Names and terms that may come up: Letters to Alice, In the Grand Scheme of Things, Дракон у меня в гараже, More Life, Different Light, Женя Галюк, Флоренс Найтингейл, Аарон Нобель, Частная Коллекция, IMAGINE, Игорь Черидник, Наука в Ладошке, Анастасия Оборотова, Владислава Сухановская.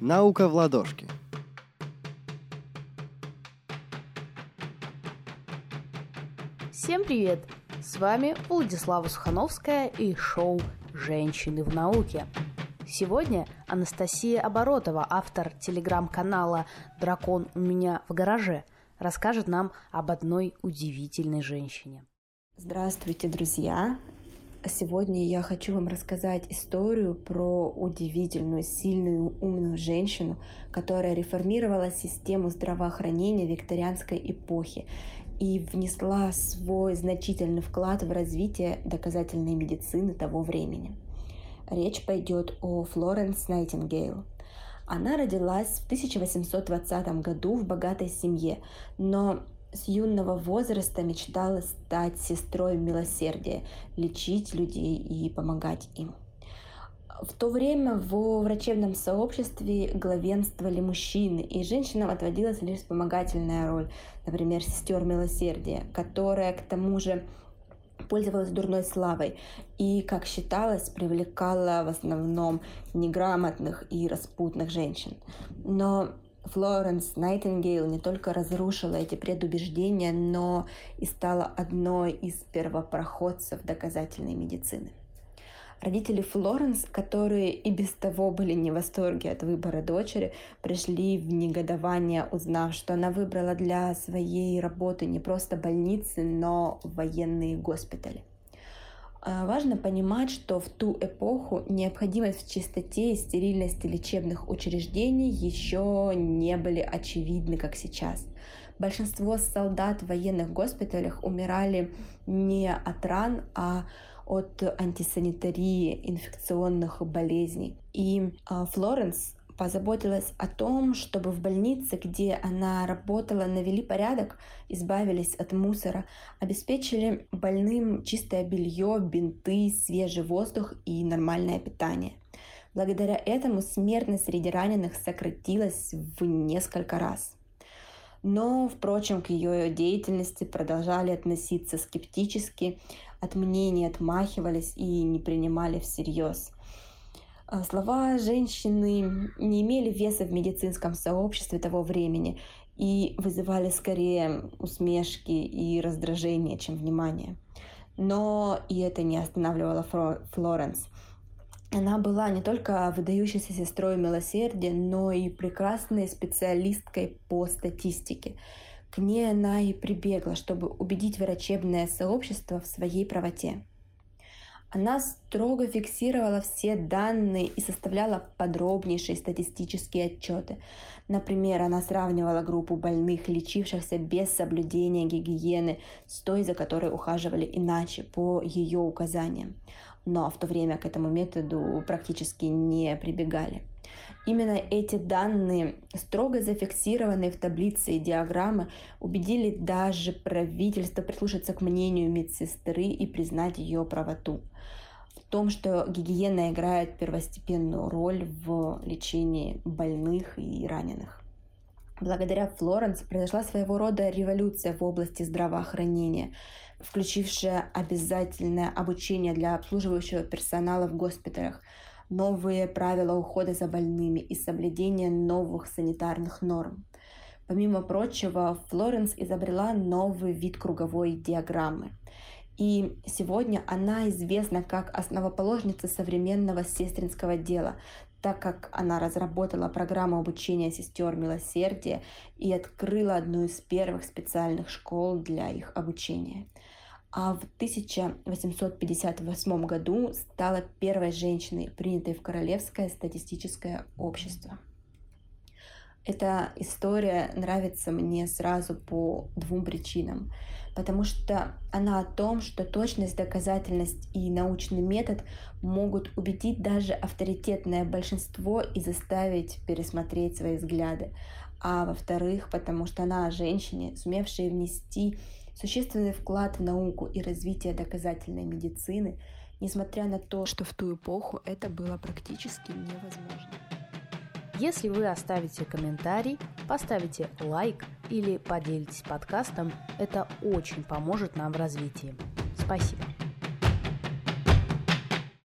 Наука в ладошке. Всем привет! С вами Владислава Сухановская и шоу «Женщины в науке». Сегодня Анастасия Оборотова, автор телеграм-канала «Дракон у меня в гараже», расскажет нам об одной удивительной женщине. Здравствуйте, друзья! Сегодня я хочу вам рассказать историю про удивительную, сильную, умную женщину, которая реформировала систему здравоохранения викторианской эпохи и внесла свой значительный вклад в развитие доказательной медицины того времени. Речь пойдет о Флоренс Найтингейл. Она родилась в 1820 году в богатой семье, но с юного возраста мечтала стать сестрой милосердия, лечить людей и помогать им. В то время во врачебном сообществе главенствовали мужчины, и женщинам отводилась лишь вспомогательная роль, например, сестер милосердия, которая к тому же пользовалась дурной славой и, как считалось, привлекала в основном неграмотных и распутных женщин. Но Флоренс Найтингейл не только разрушила эти предубеждения, но и стала одной из первопроходцев доказательной медицины. Родители Флоренс, которые и без того были не в восторге от выбора дочери, пришли в негодование, узнав, что она выбрала для своей работы не просто больницы, но военные госпитали. Важно понимать, что в ту эпоху необходимость в чистоте и стерильности лечебных учреждений еще не были очевидны, как сейчас. Большинство солдат в военных госпиталях умирали не от ран, а от антисанитарии, инфекционных болезней. И Флоренс позаботилась о том, чтобы в больнице, где она работала, навели порядок, избавились от мусора, обеспечили больным чистое белье, бинты, свежий воздух и нормальное питание. Благодаря этому смертность среди раненых сократилась в несколько раз. Но, впрочем, к ее деятельности продолжали относиться скептически, от мнений отмахивались и не принимали всерьез. Слова женщины не имели веса в медицинском сообществе того времени и вызывали скорее усмешки и раздражение, чем внимание. Но и это не останавливало Флоренс. Она была не только выдающейся сестрой милосердия, но и прекрасной специалисткой по статистике. К ней она и прибегла, чтобы убедить врачебное сообщество в своей правоте. Она строго фиксировала все данные и составляла подробнейшие статистические отчеты. Например, она сравнивала группу больных, лечившихся без соблюдения гигиены, с той, за которой ухаживали иначе, по ее указаниям. Но в то время к этому методу практически не прибегали. Именно эти данные, строго зафиксированные в таблице и диаграммы, убедили даже правительство прислушаться к мнению медсестры и признать ее правоту в том, что гигиена играет первостепенную роль в лечении больных и раненых. Благодаря Флоренс произошла своего рода революция в области здравоохранения, включившая обязательное обучение для обслуживающего персонала в госпиталях, новые правила ухода за больными и соблюдение новых санитарных норм. Помимо прочего, Флоренс изобрела новый вид круговой диаграммы. И сегодня она известна как основоположница современного сестринского дела, так как она разработала программу обучения сестер милосердия и открыла одну из первых специальных школ для их обучения. А в 1858 году стала первой женщиной, принятой в Королевское статистическое общество. Эта история нравится мне сразу по двум причинам. Потому что она о том, что точность, доказательность и научный метод могут убедить даже авторитетное большинство и заставить пересмотреть свои взгляды. А во-вторых, потому что она о женщине, сумевшей внести существенный вклад в науку и развитие доказательной медицины, несмотря на то, что в ту эпоху это было практически невозможно. Если вы оставите комментарий, поставите лайк или поделитесь подкастом, это очень поможет нам в развитии. Спасибо.